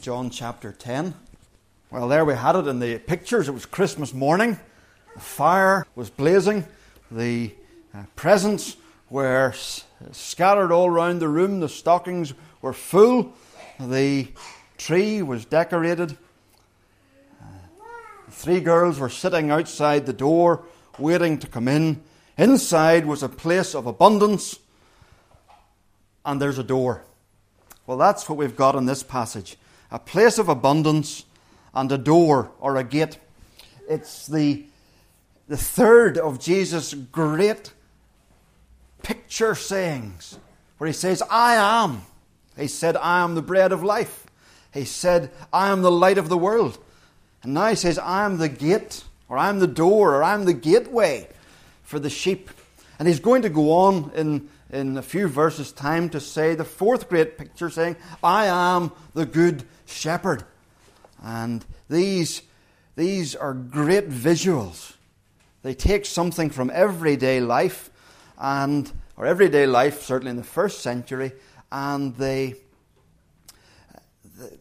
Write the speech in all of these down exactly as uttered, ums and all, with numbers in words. John chapter ten. Well, there we had it in the pictures. It was Christmas morning. The fire was blazing. The uh, presents were s- scattered all round the room. The stockings were full. The tree was decorated. Uh, three girls were sitting outside the door, waiting to come in. Inside was a place of abundance, and there's a door. Well, that's what we've got in this passage. A place of abundance and a door or a gate. It's the, the third of Jesus' great picture sayings, where he says, I am. He said, I am the bread of life. He said, I am the light of the world. And now he says, I am the gate, or I am the door, or I am the gateway for the sheep. And he's going to go on in in a few verses' time to say the fourth great picture, saying, I am the good shepherd. And these, these are great visuals. They take something from everyday life, and or everyday life, certainly in the first century, and they,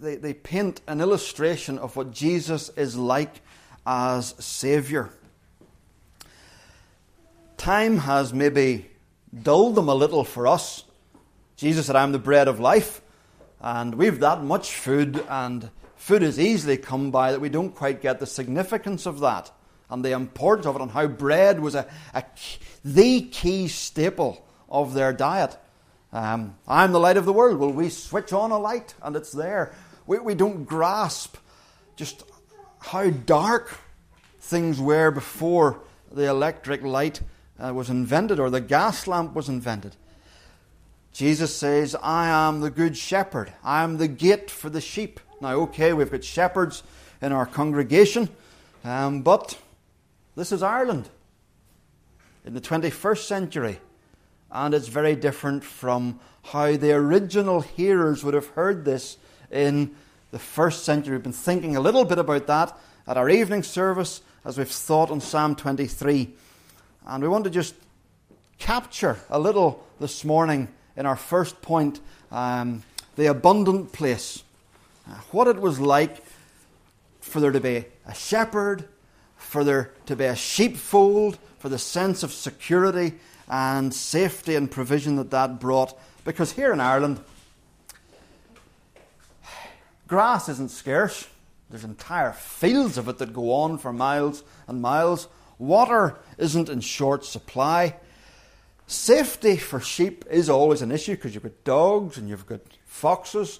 they, they paint an illustration of what Jesus is like as Saviour. Time has maybe dull them a little for us. Jesus said, I'm the bread of life, and we've that much food, and food is easily come by that we don't quite get the significance of that and the importance of it, and how bread was a, a the key staple of their diet. Um, I'm the light of the world. Well, we switch on a light and it's there. We, we don't grasp just how dark things were before the electric light Uh, was invented, or the gas lamp was invented. Jesus says, I am the good shepherd. I am the gate for the sheep. Now, okay, we've got shepherds in our congregation, um, but this is Ireland in the twenty-first century, and it's very different from how the original hearers would have heard this in the first century. We've been thinking a little bit about that at our evening service as we've thought on Psalm twenty-three. And we want to just capture a little this morning in our first point, um, the abundant place. Uh, what it was like for there to be a shepherd, for there to be a sheepfold, for the sense of security and safety and provision that that brought. Because here in Ireland, grass isn't scarce. There's entire fields of it that go on for miles and miles. Water isn't in short supply. Safety for sheep is always an issue because you've got dogs and you've got foxes.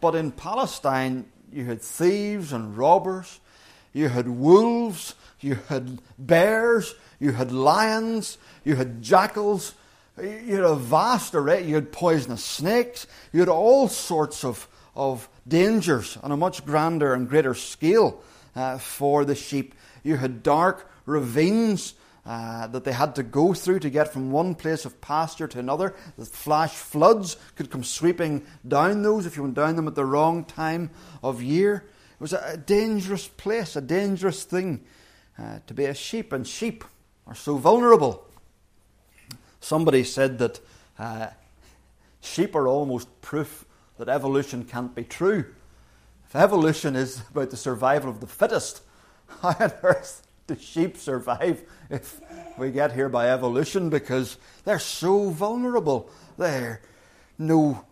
But in Palestine, you had thieves and robbers. You had wolves. You had bears. You had lions. You had jackals. You had a vast array. You had poisonous snakes. You had all sorts of, of dangers on a much grander and greater scale uh, for the sheep. You had dark ravines uh, that they had to go through to get from one place of pasture to another. The flash floods could come sweeping down those if you went down them at the wrong time of year. It was a dangerous place, a dangerous thing uh, to be a sheep, and sheep are so vulnerable. Somebody said that uh, sheep are almost proof that evolution can't be true. If evolution is about the survival of the fittest, how on earth do sheep survive if we get here by evolution? Because they're so vulnerable. They're no,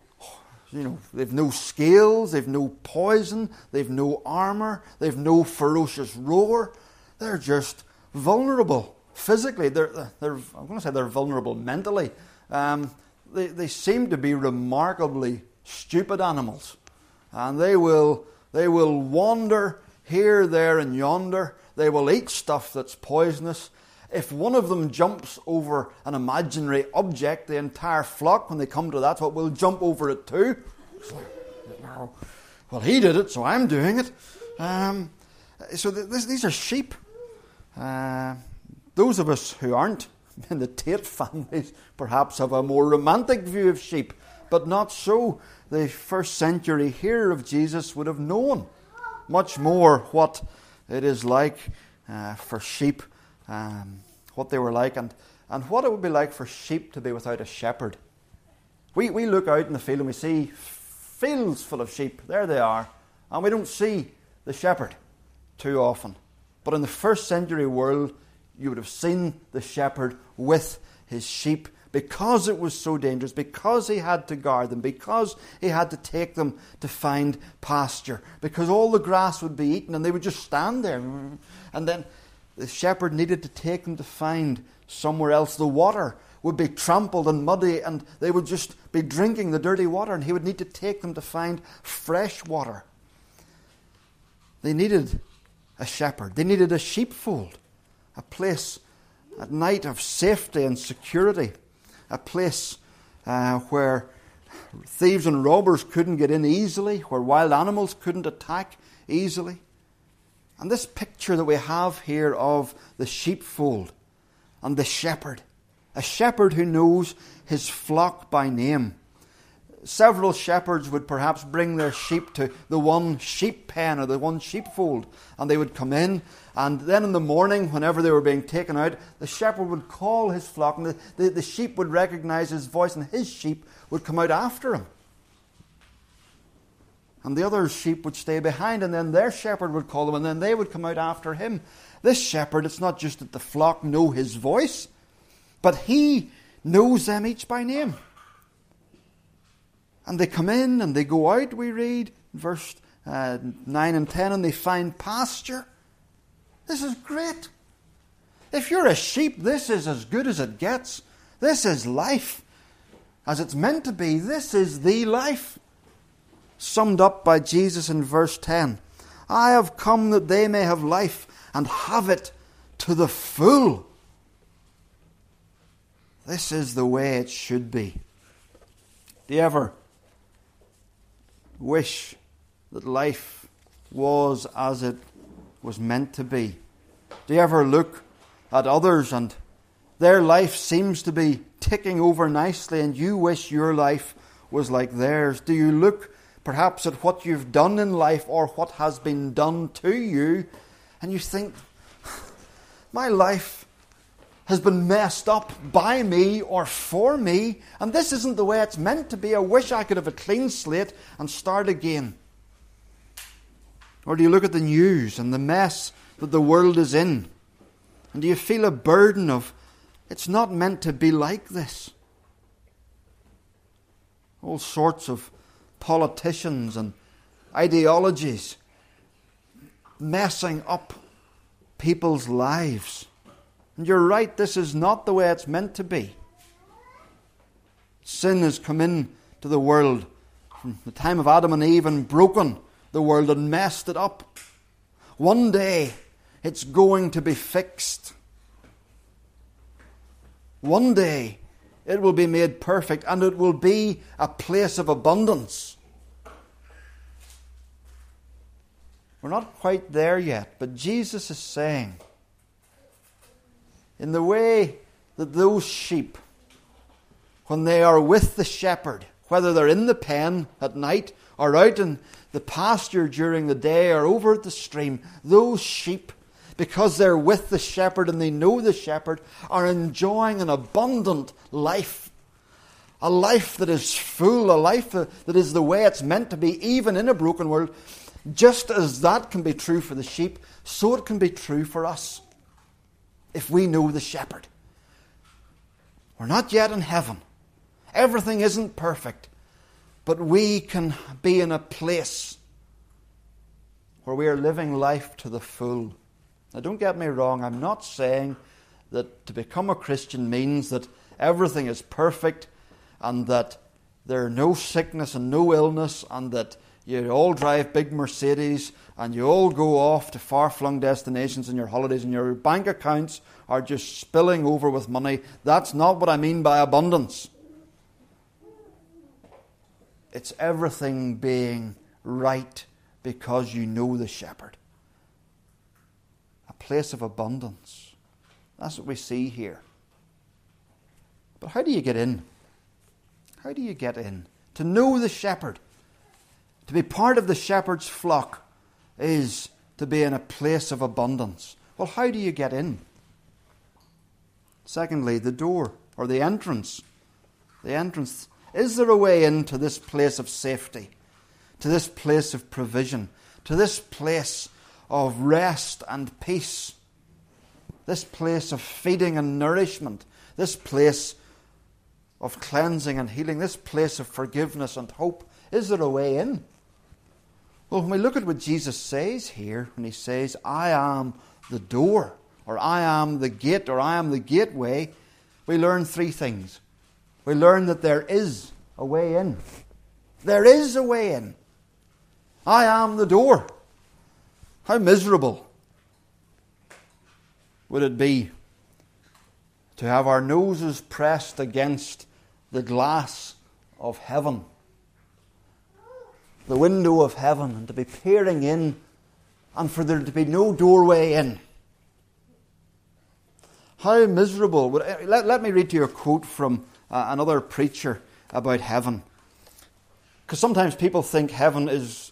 you know, they've no scales, they've no poison, they've no armour, they've no ferocious roar. They're just vulnerable physically. They're, they're I'm going to say they're vulnerable mentally. Um, they they seem to be remarkably stupid animals, and they will they will wander here, there, and yonder. They will eat stuff that's poisonous. If one of them jumps over an imaginary object, the entire flock, when they come to that, what will jump over it too. Well, he did it, so I'm doing it. Um, so th- this, these are sheep. Uh, those of us who aren't in the Tate families perhaps have a more romantic view of sheep, but not so. The first century hearer of Jesus would have known much more what it is like uh, for sheep, um, what they were like, and, and what it would be like for sheep to be without a shepherd. We we look out in the field and we see fields full of sheep. There they are. And we don't see the shepherd too often. But in the first century world, you would have seen the shepherd with his sheep because it was so dangerous, because he had to guard them, because he had to take them to find pasture, because all the grass would be eaten and they would just stand there. And then the shepherd needed to take them to find somewhere else. The water would be trampled and muddy and they would just be drinking the dirty water, and he would need to take them to find fresh water. They needed a shepherd. They needed a sheepfold, a place at night of safety and security, a place uh, where thieves and robbers couldn't get in easily, where wild animals couldn't attack easily. And this picture that we have here of the sheepfold and the shepherd, a shepherd who knows his flock by name. Several shepherds would perhaps bring their sheep to the one sheep pen or the one sheepfold, and they would come in, and then in the morning, whenever they were being taken out, the shepherd would call his flock, and the, the, the sheep would recognize his voice, and his sheep would come out after him. And the other sheep would stay behind, and then their shepherd would call them, and then they would come out after him. This shepherd, it's not just that the flock know his voice, but he knows them each by name. And they come in and they go out, we read, verse uh, nine and ten, and they find pasture. This is great. If you're a sheep, this is as good as it gets. This is life as it's meant to be. This is the life. Summed up by Jesus in verse ten. I have come that they may have life and have it to the full. This is the way it should be. Do you ever wish that life was as it was meant to be? Do you ever look at others and their life seems to be ticking over nicely and you wish your life was like theirs? Do you look perhaps at what you've done in life or what has been done to you and you think, my life has been messed up by me or for me, and this isn't the way it's meant to be. I wish I could have a clean slate and start again. Or do you look at the news and the mess that the world is in, and do you feel a burden of, it's not meant to be like this? All sorts of politicians and ideologies messing up people's lives. And you're right, this is not the way it's meant to be. Sin has come in to the world from the time of Adam and Eve and broken the world and messed it up. One day it's going to be fixed. One day it will be made perfect and it will be a place of abundance. We're not quite there yet, but Jesus is saying, in the way that those sheep, when they are with the shepherd, whether they're in the pen at night or out in the pasture during the day or over at the stream, those sheep, because they're with the shepherd and they know the shepherd, are enjoying an abundant life. A life that is full, a life that is the way it's meant to be, even in a broken world. Just as that can be true for the sheep, so it can be true for us. If we know the shepherd. We're not yet in heaven. Everything isn't perfect. But we can be in a place where we are living life to the full. Now don't get me wrong. I'm not saying that to become a Christian means that everything is perfect and that there are no sickness and no illness and that you all drive big Mercedes and you all go off to far-flung destinations on your holidays and your bank accounts are just spilling over with money. That's not what I mean by abundance. It's everything being right because you know the shepherd. A place of abundance. That's what we see here. But how do you get in? How do you get in? To know the shepherd. To be part of the shepherd's flock is to be in a place of abundance. Well, how do you get in? Secondly, the door or the entrance. The entrance. Is there a way into this place of safety? to this place of provision, to this place of rest and peace, this place of feeding and nourishment, this place of cleansing and healing, this place of forgiveness and hope. Is there a way in? Well, when we look at what Jesus says here, when he says, I am the door, or I am the gate, or I am the gateway, we learn three things. We learn that there is a way in. There is a way in. I am the door. How miserable would it be to have our noses pressed against the glass of heaven, the window of heaven, and to be peering in and for there to be no doorway in. How miserable would... Let, let me read to you a quote from uh, another preacher about heaven. Because sometimes people think heaven is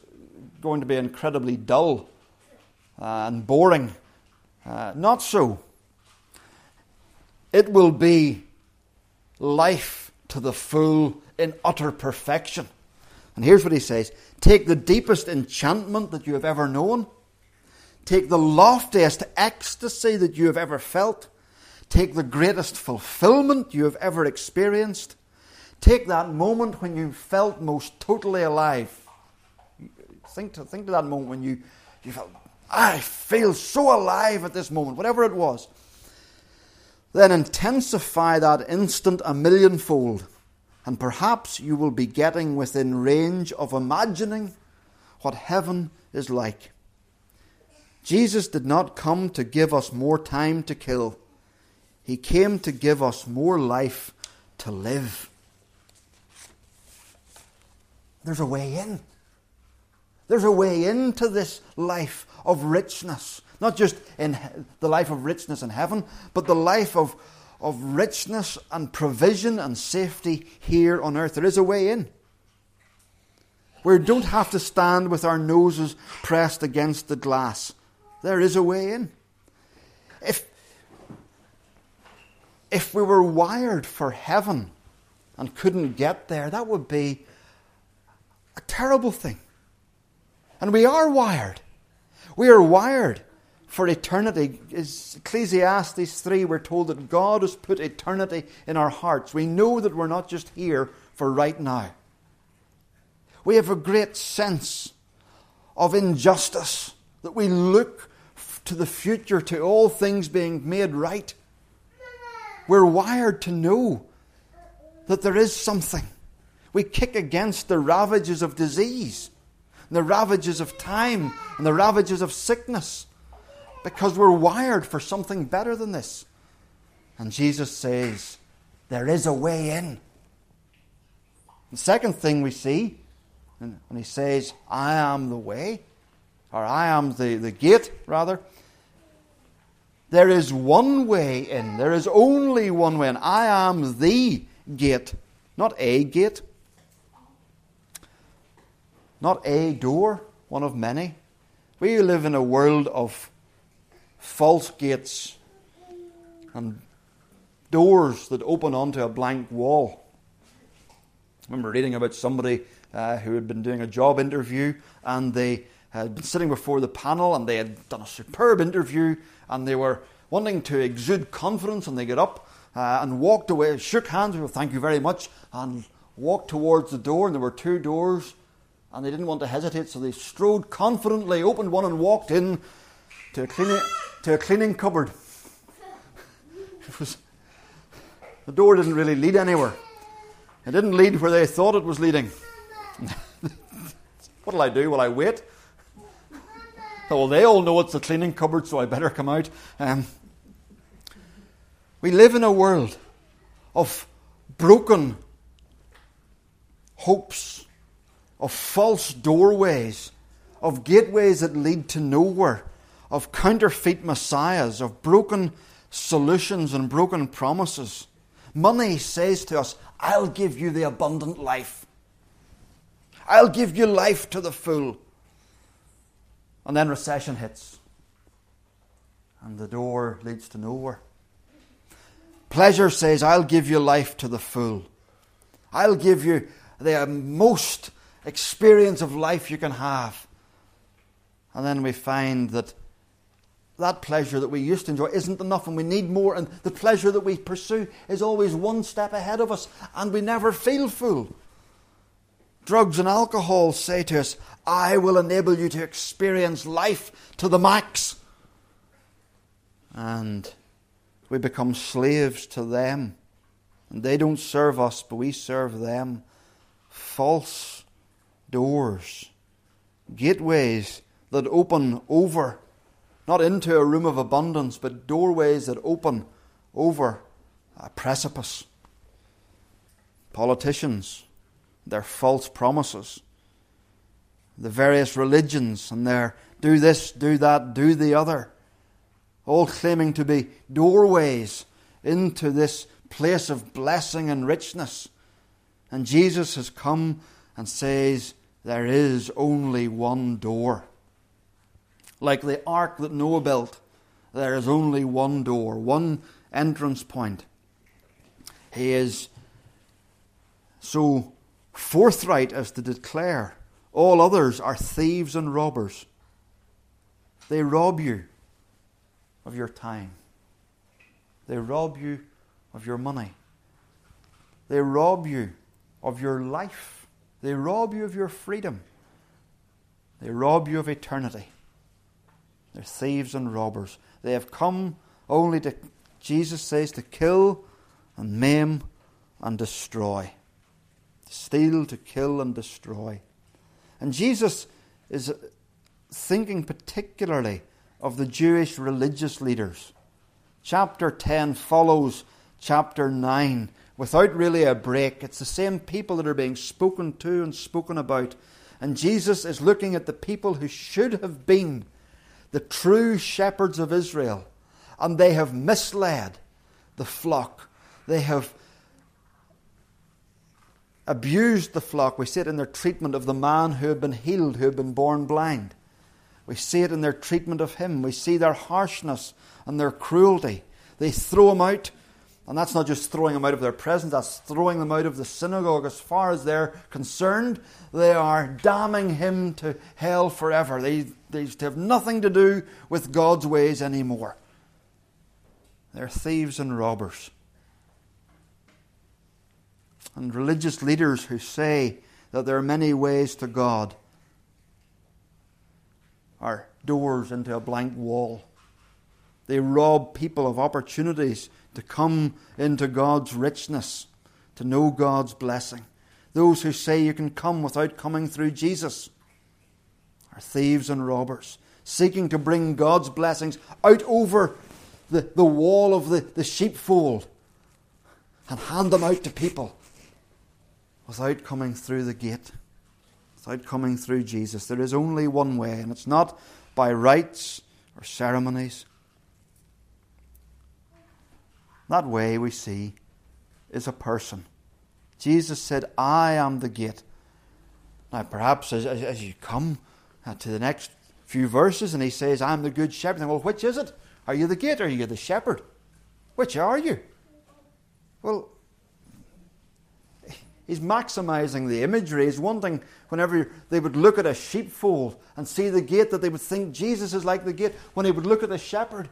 going to be incredibly dull uh, and boring. Uh, not so. It will be life to the full in utter perfection. And here's what he says. Take the deepest enchantment that you have ever known. Take the loftiest ecstasy that you have ever felt. Take the greatest fulfillment you have ever experienced. Take that moment when you felt most totally alive. Think to, think to that moment when you, you felt, I feel so alive at this moment, whatever it was. Then intensify that instant a millionfold, and perhaps you will be getting within range of imagining what heaven is like. Jesus did not come to give us more time to kill. He came to give us more life to live. There's a way in. There's a way into this life of richness. Not just in the life of richness in heaven, but the life of, of richness and provision and safety here on earth. There is a way in. We don't have to stand with our noses pressed against the glass. There is a way in. If If we were wired for heaven and couldn't get there, that would be a terrible thing. And we are wired. We are wired for eternity. As Ecclesiastes three, we're told that God has put eternity in our hearts. We know that we're not just here for right now. We have a great sense of injustice, that we look to the future, to all things being made right. We're wired to know that there is something. We kick against the ravages of disease, and the ravages of time, and the ravages of sickness, because we're wired for something better than this. And Jesus says, there is a way in. The second thing we see, and he says, I am the way, or I am the, the gate, rather. There is one way in. There is only one way in. I am the gate, not a gate, not a door, one of many. We live in a world of false gates and doors that open onto a blank wall. I remember reading about somebody uh, who had been doing a job interview, and they had been sitting before the panel, and they had done a superb interview, and they were wanting to exude confidence, and they got up uh, and walked away, shook hands, well, thank you very much, and walked towards the door, and there were two doors, and they didn't want to hesitate, so they strode confidently, opened one and walked in to a cleaning, to a cleaning cupboard. It was, the door didn't really lead anywhere. It didn't lead where they thought it was leading. What'll I do? Will I wait? Well, they all know it's a cleaning cupboard, so I better come out. Um, we live in a world of broken hopes, of false doorways, of gateways that lead to nowhere, of counterfeit messiahs, of broken solutions and broken promises. Money says to us, I'll give you the abundant life. I'll give you life to the full. And then recession hits. And the door leads to nowhere. Pleasure says, I'll give you life to the full. I'll give you the most experience of life you can have. And then we find that that pleasure that we used to enjoy isn't enough, and we need more, and the pleasure that we pursue is always one step ahead of us, and we never feel full. Drugs and alcohol say to us, I will enable you to experience life to the max. And we become slaves to them. And they don't serve us, but we serve them. False doors, gateways that open over, not into a room of abundance, but doorways that open over a precipice. Politicians, their false promises, the various religions and their do this, do that, do the other, all claiming to be doorways into this place of blessing and richness. And Jesus has come and says, there is only one door. Like the ark that Noah built, there is only one door, one entrance point. He is so forthright as to declare, all others are thieves and robbers. They rob you of your time. They rob you of your money. They rob you of your life. They rob you of your freedom. They rob you of eternity. They're thieves and robbers. They have come only to, Jesus says, to kill and maim and destroy. To steal, to kill and destroy. And Jesus is thinking particularly of the Jewish religious leaders. Chapter ten follows chapter nine without really a break. It's the same people that are being spoken to and spoken about. And Jesus is looking at the people who should have been the true shepherds of Israel, and they have misled the flock. They have abused the flock. We see it in their treatment of the man who had been healed, who had been born blind. We see it in their treatment of him. We see their harshness and their cruelty. They throw him out, and that's not just throwing him out of their presence, that's throwing them out of the synagogue. As far as they're concerned, they are damning him to hell forever. They They have nothing to do with God's ways anymore. They're thieves and robbers. And religious leaders who say that there are many ways to God are doors into a blank wall. They rob people of opportunities to come into God's richness, to know God's blessing. Those who say you can come without coming through Jesus are thieves and robbers, seeking to bring God's blessings out over the, the wall of the, the sheepfold and hand them out to people without coming through the gate, without coming through Jesus. There is only one way, and it's not by rites or ceremonies. That way, we see, is a person. Jesus said, I am the gate. Now, perhaps as, as, as you come to the next few verses, and he says, I'm the good shepherd. And, well, which is it? Are you the gate or are you the shepherd? Which are you? Well, he's maximizing the imagery. He's wanting, whenever they would look at a sheepfold and see the gate, that they would think Jesus is like the gate. When they would look at the shepherd,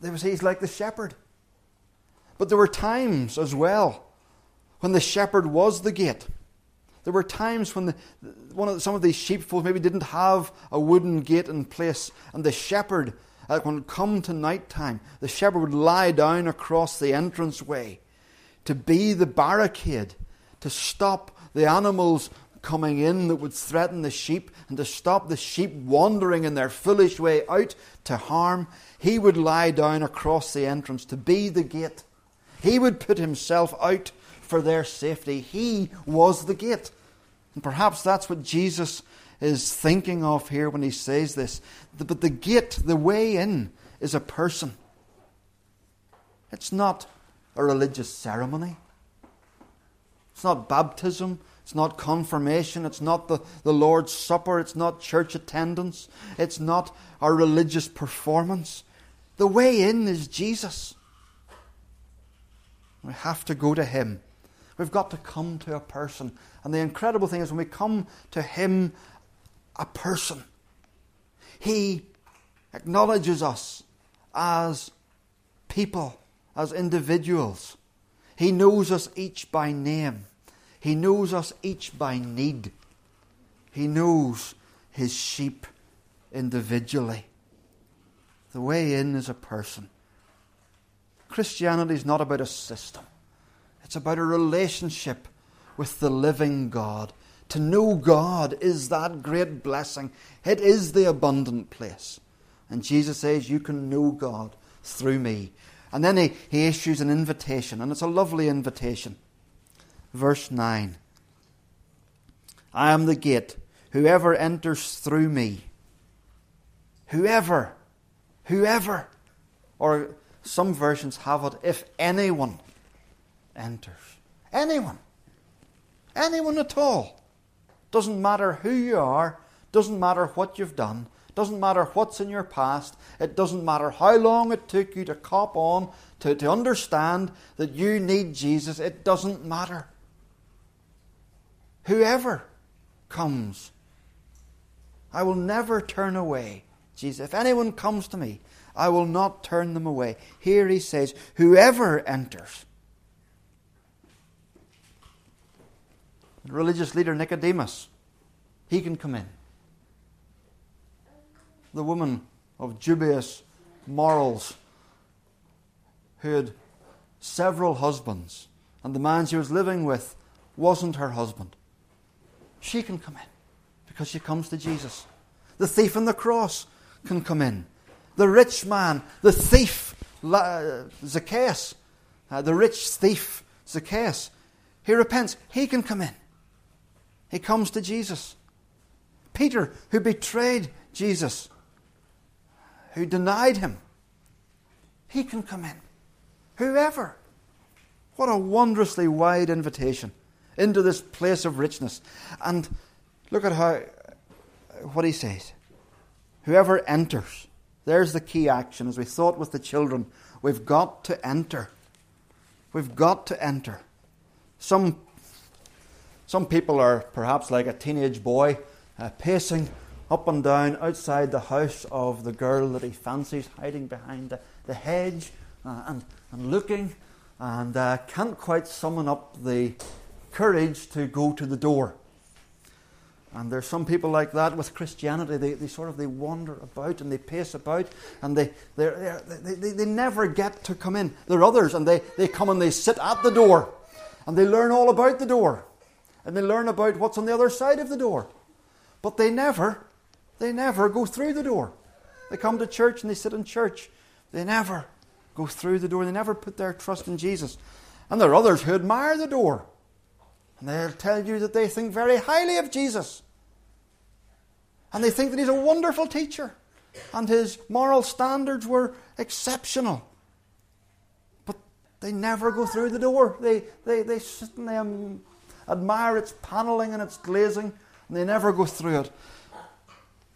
they would say he's like the shepherd. But there were times as well when the shepherd was the gate. There were times when the, one of the, some of these sheepfolds maybe didn't have a wooden gate in place, and the shepherd, uh, when it come to night time, the shepherd would lie down across the entranceway to be the barricade, to stop the animals coming in that would threaten the sheep, and to stop the sheep wandering in their foolish way out to harm. He would lie down across the entrance to be the gate. He would put himself out for their safety. He was the gate. And perhaps that's what Jesus is thinking of here when he says this. But the gate, the way in, is a person. It's not a religious ceremony. It's not baptism. It's not confirmation. It's not the, the Lord's Supper. It's not church attendance. It's not our religious performance. The way in is Jesus. We have to go to him. We've got to come to a person. And the incredible thing is when we come to him, a person, he acknowledges us as people, as individuals. He knows us each by name. He knows us each by need. He knows his sheep individually. The way in is a person. Christianity is not about a system. It's about a relationship with the living God. To know God is that great blessing. It is the abundant place. And Jesus says, you can know God through me. And then he, he issues an invitation, and it's a lovely invitation. Verse nine. I am the gate. Whoever enters through me. Whoever. Whoever. Or some versions have it, if anyone enters. Anyone. Anyone at all. Doesn't matter who you are. Doesn't matter what you've done. Doesn't matter what's in your past. It doesn't matter how long it took you to cop on, to, to understand that you need Jesus. It doesn't matter. Whoever comes, I will never turn away. Jesus, if anyone comes to me, I will not turn them away. Here he says, whoever enters. The religious leader Nicodemus, he can come in. The woman of dubious morals who had several husbands and the man she was living with wasn't her husband. She can come in because she comes to Jesus. The thief on the cross can come in. The rich man, the thief, Zacchaeus, uh, the rich thief, Zacchaeus, he repents. He can come in. He comes to Jesus. Peter, who betrayed Jesus, who denied him, he can come in. Whoever. What a wondrously wide invitation into this place of richness. And look at how what he says. Whoever enters. There's the key action. As we thought with the children, we've got to enter. We've got to enter. Some, some people are perhaps like a teenage boy uh, pacing up and down outside the house of the girl that he fancies, hiding behind the, the hedge uh, and, and looking and uh, can't quite summon up the courage to go to the door. And there's some people like that with Christianity. They, they sort of they wander about and they pace about and they they they they never get to come in. There are others and they, they come and they sit at the door and they learn all about the door and they learn about what's on the other side of the door. But they never They never go through the door. They come to church and they sit in church. They never go through the door. They never put their trust in Jesus. And there are others who admire the door. And they'll tell you that they think very highly of Jesus. And they think that he's a wonderful teacher. And his moral standards were exceptional. But they never go through the door. They, they, they sit and they um, admire its panelling and its glazing. And they never go through it.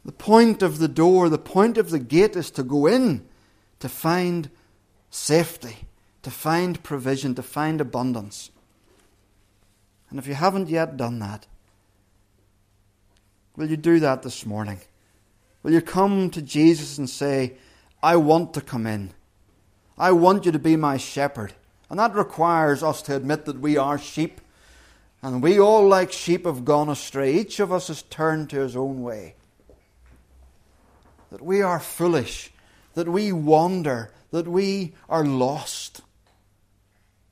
The point of the door, the point of the gate is to go in to find safety, to find provision, to find abundance. And if you haven't yet done that, will you do that this morning? Will you come to Jesus and say, I want to come in. I want you to be my shepherd. And that requires us to admit that we are sheep. And we all, like sheep, have gone astray. Each of us has turned to his own way. That we are foolish, that we wander, that we are lost.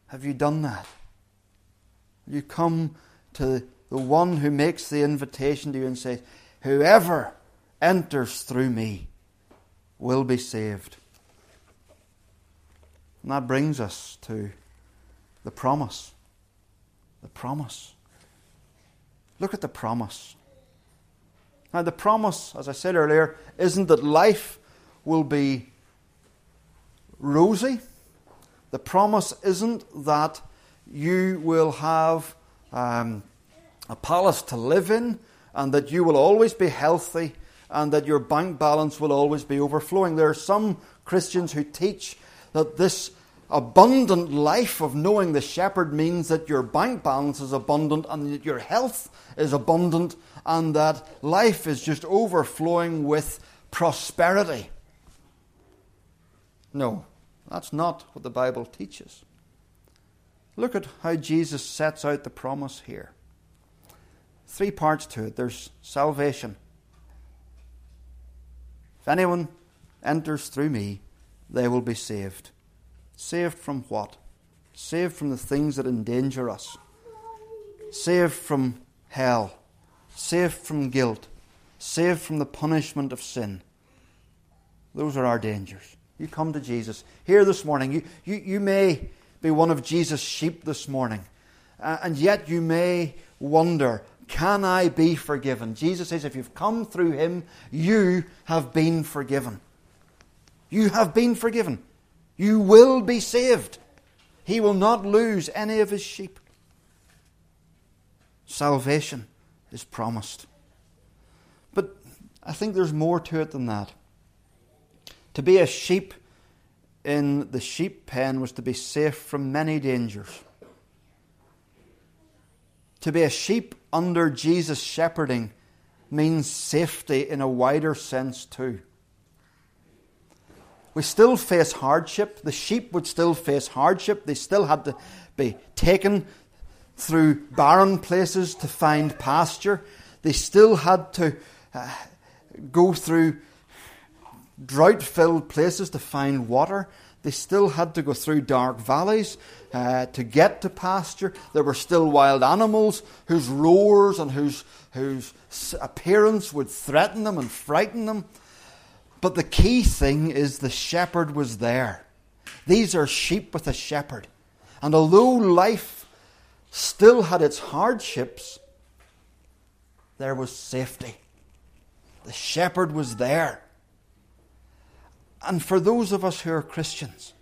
Have you done that? You come to the one who makes the invitation to you and says, whoever enters through me will be saved. And that brings us to the promise. The promise. Look at the promise. Now, the promise, as I said earlier, isn't that life will be rosy. The promise isn't that you will have um, a palace to live in and that you will always be healthy and that your bank balance will always be overflowing. There are some Christians who teach that this abundant life of knowing the shepherd means that your bank balance is abundant and that your health is abundant and that life is just overflowing with prosperity. No, that's not what the Bible teaches. Look at how Jesus sets out the promise here. Three parts to it. There's salvation. If anyone enters through me, they will be saved. Saved from what? Saved from the things that endanger us. Saved from hell. Saved from guilt. Saved from the punishment of sin. Those are our dangers. You come to Jesus. Here this morning, you, you, you may be one of Jesus' sheep this morning. Uh, and yet you may wonder, can I be forgiven? Jesus says if you've come through him, you have been forgiven. You have been forgiven. You will be saved. He will not lose any of his sheep. Salvation is promised. But I think there's more to it than that. To be a sheep in the sheep pen was to be safe from many dangers. To be a sheep under Jesus' shepherding means safety in a wider sense too. We still face hardship. The sheep would still face hardship. They still had to be taken through barren places to find pasture. They still had to uh, go through drought-filled places to find water. They still had to go through dark valleys uh, to get to pasture. There were still wild animals whose roars and whose, whose appearance would threaten them and frighten them. But the key thing is the shepherd was there. These are sheep with a shepherd. And although life still had its hardships, there was safety. The shepherd was there. And for those of us who are Christians,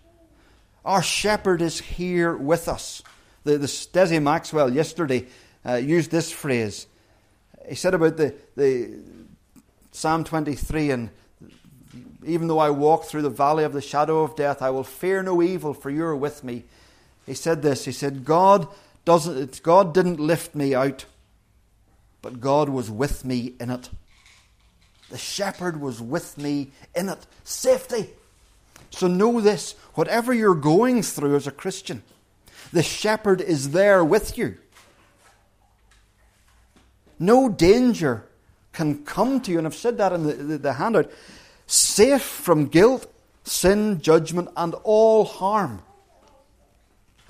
our shepherd is here with us. The, the Desi Maxwell yesterday uh, used this phrase. He said about the, the Psalm twenty-three and even though I walk through the valley of the shadow of death, I will fear no evil, for you are with me. He said this. He said, God doesn't. God didn't lift me out, but God was with me in it. The shepherd was with me in it. Safety. So know this. Whatever you're going through as a Christian, the shepherd is there with you. No danger can come to you. And I've said that in the, the, the handout. Safe from guilt, sin, judgment, and all harm.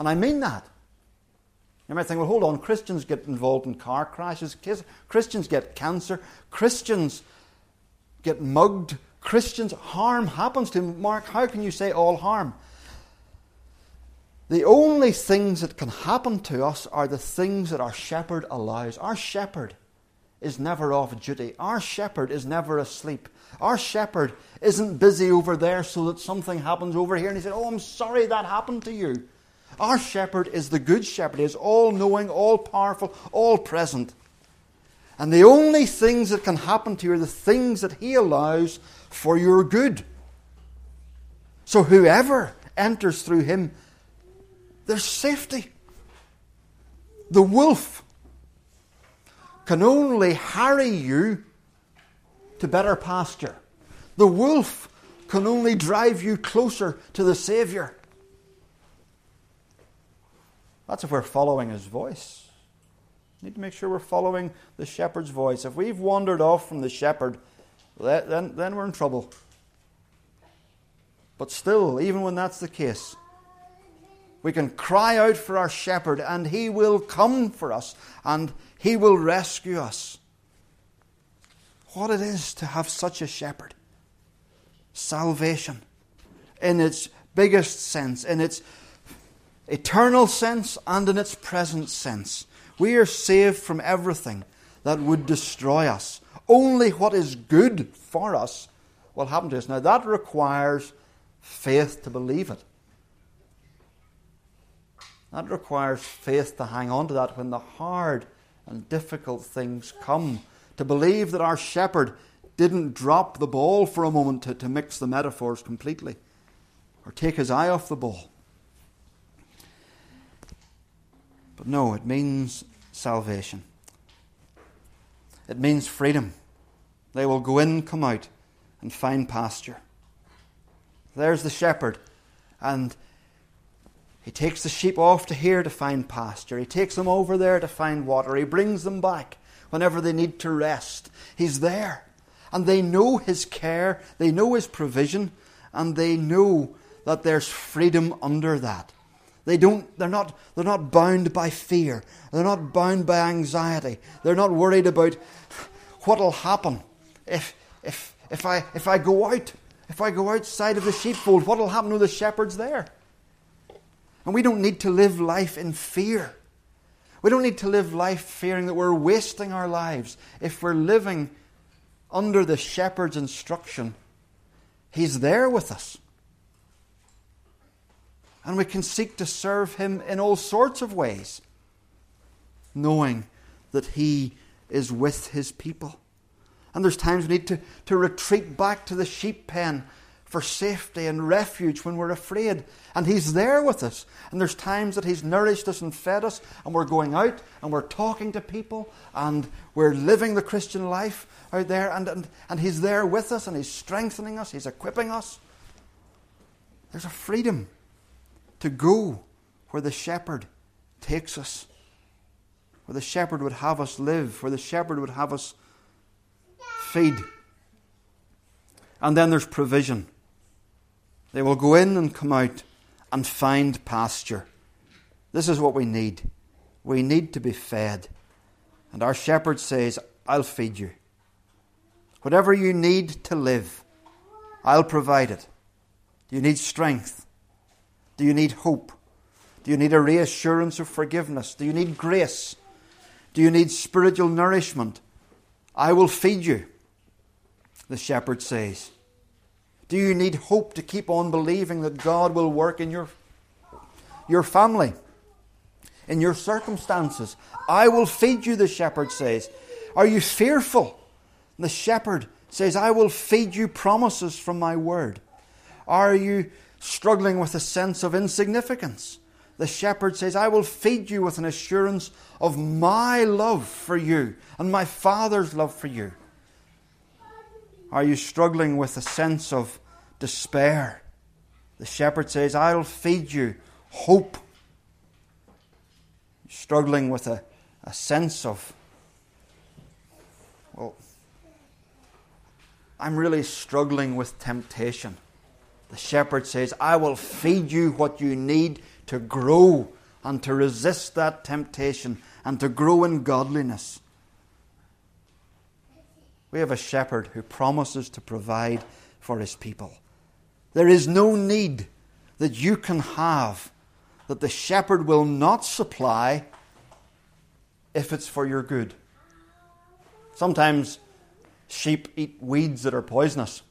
And I mean that. You might think, well, hold on, Christians get involved in car crashes, Christians get cancer, Christians get mugged, Christians, harm happens to them. Mark, how can you say all harm? The only things that can happen to us are the things that our shepherd allows. Our shepherd is never off duty. Our shepherd is never asleep. Our shepherd isn't busy over there so that something happens over here and he says, oh, I'm sorry that happened to you. Our shepherd is the good shepherd. He is all-knowing, all-powerful, all-present. And the only things that can happen to you are the things that he allows for your good. So whoever enters through him, there's safety. The wolf can only harry you to better pasture. The wolf can only drive you closer to the Saviour. That's if we're following his voice. We need to make sure we're following the shepherd's voice. If we've wandered off from the shepherd, then, then we're in trouble. But still, even when that's the case, we can cry out for our shepherd and he will come for us and he will rescue us. What it is to have such a shepherd. Salvation in its biggest sense, in its eternal sense and in its present sense. We are saved from everything that would destroy us. Only what is good for us will happen to us. Now that requires faith to believe it. That requires faith to hang on to that when the hard and difficult things come. To believe that our shepherd didn't drop the ball for a moment to, to mix the metaphors completely or take his eye off the ball. But no, it means salvation. It means freedom. They will go in, come out, and find pasture. There's the shepherd, and he takes the sheep off to here to find pasture. He takes them over there to find water. He brings them back whenever they need to rest. He's there. And they know his care, they know his provision, and they know that there's freedom under that. They don't they're not they're not bound by fear. They're not bound by anxiety. They're not worried about what'll happen if if if I if I go out, if I go outside of the sheepfold, what'll happen when the shepherd's there? And we don't need to live life in fear. We don't need to live life fearing that we're wasting our lives if we're living under the shepherd's instruction. He's there with us. And we can seek to serve him in all sorts of ways, knowing that he is with his people. And there's times we need to, to retreat back to the sheep pen for safety and refuge when we're afraid. And he's there with us. And there's times that he's nourished us and fed us, and we're going out and we're talking to people and we're living the Christian life out there, and, and, and he's there with us, and he's strengthening us, he's equipping us. There's a freedom to go where the shepherd takes us, where the shepherd would have us live, where the shepherd would have us feed. And then there's provision. They will go in and come out and find pasture. This is what we need. We need to be fed. And our shepherd says, I'll feed you. Whatever you need to live, I'll provide it. Do you need strength? Do you need hope? Do you need a reassurance of forgiveness? Do you need grace? Do you need spiritual nourishment? I will feed you, the shepherd says. Do you need hope to keep on believing that God will work in your, your family, in your circumstances? I will feed you, the shepherd says. Are you fearful? The shepherd says, I will feed you promises from my word. Are you struggling with a sense of insignificance? The shepherd says, I will feed you with an assurance of my love for you and my Father's love for you. Are you struggling with a sense of despair? The shepherd says, I'll feed you hope. You're struggling with a, a sense of, well, I'm really struggling with temptation. The shepherd says, I will feed you what you need to grow and to resist that temptation and to grow in godliness. We have a shepherd who promises to provide for his people. There is no need that you can have that the shepherd will not supply if it's for your good. Sometimes sheep eat weeds that are poisonous.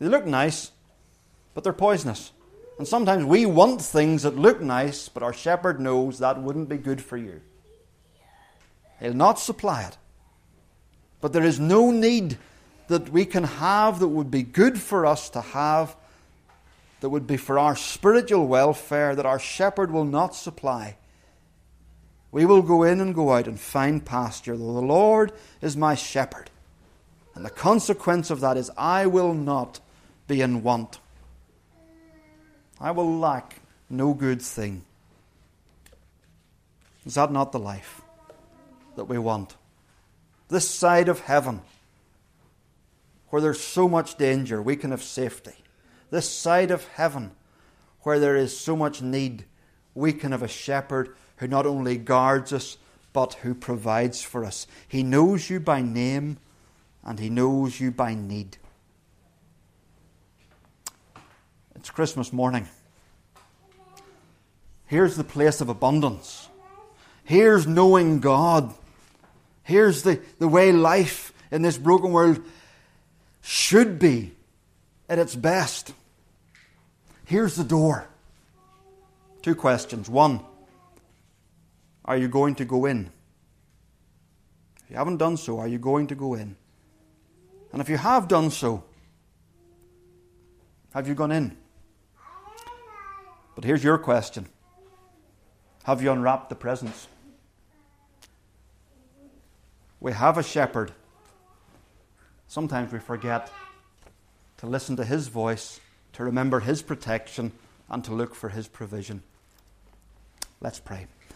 They look nice, but they're poisonous. And sometimes we want things that look nice, but our shepherd knows that wouldn't be good for you. He'll not supply it. But there is no need that we can have that would be good for us to have, that would be for our spiritual welfare, that our shepherd will not supply. We will go in and go out and find pasture. The Lord is my shepherd. And the consequence of that is I will not be in want. I will lack no good thing. Is that not the life that we want? This side of heaven, where there's so much danger, we can have safety. This side of heaven, where there is so much need, we can have a shepherd who not only guards us, but who provides for us. He knows you by name, and he knows you by need. It's Christmas morning. Here's the place of abundance. Here's knowing God. Here's the, the way life in this broken world should be at its best. Here's the door. Two questions. One, are you going to go in? If you haven't done so, are you going to go in? And if you have done so, have you gone in? But here's your question. Have you unwrapped the presents? We have a shepherd. Sometimes we forget to listen to his voice, to remember his protection, and to look for his provision. Let's pray.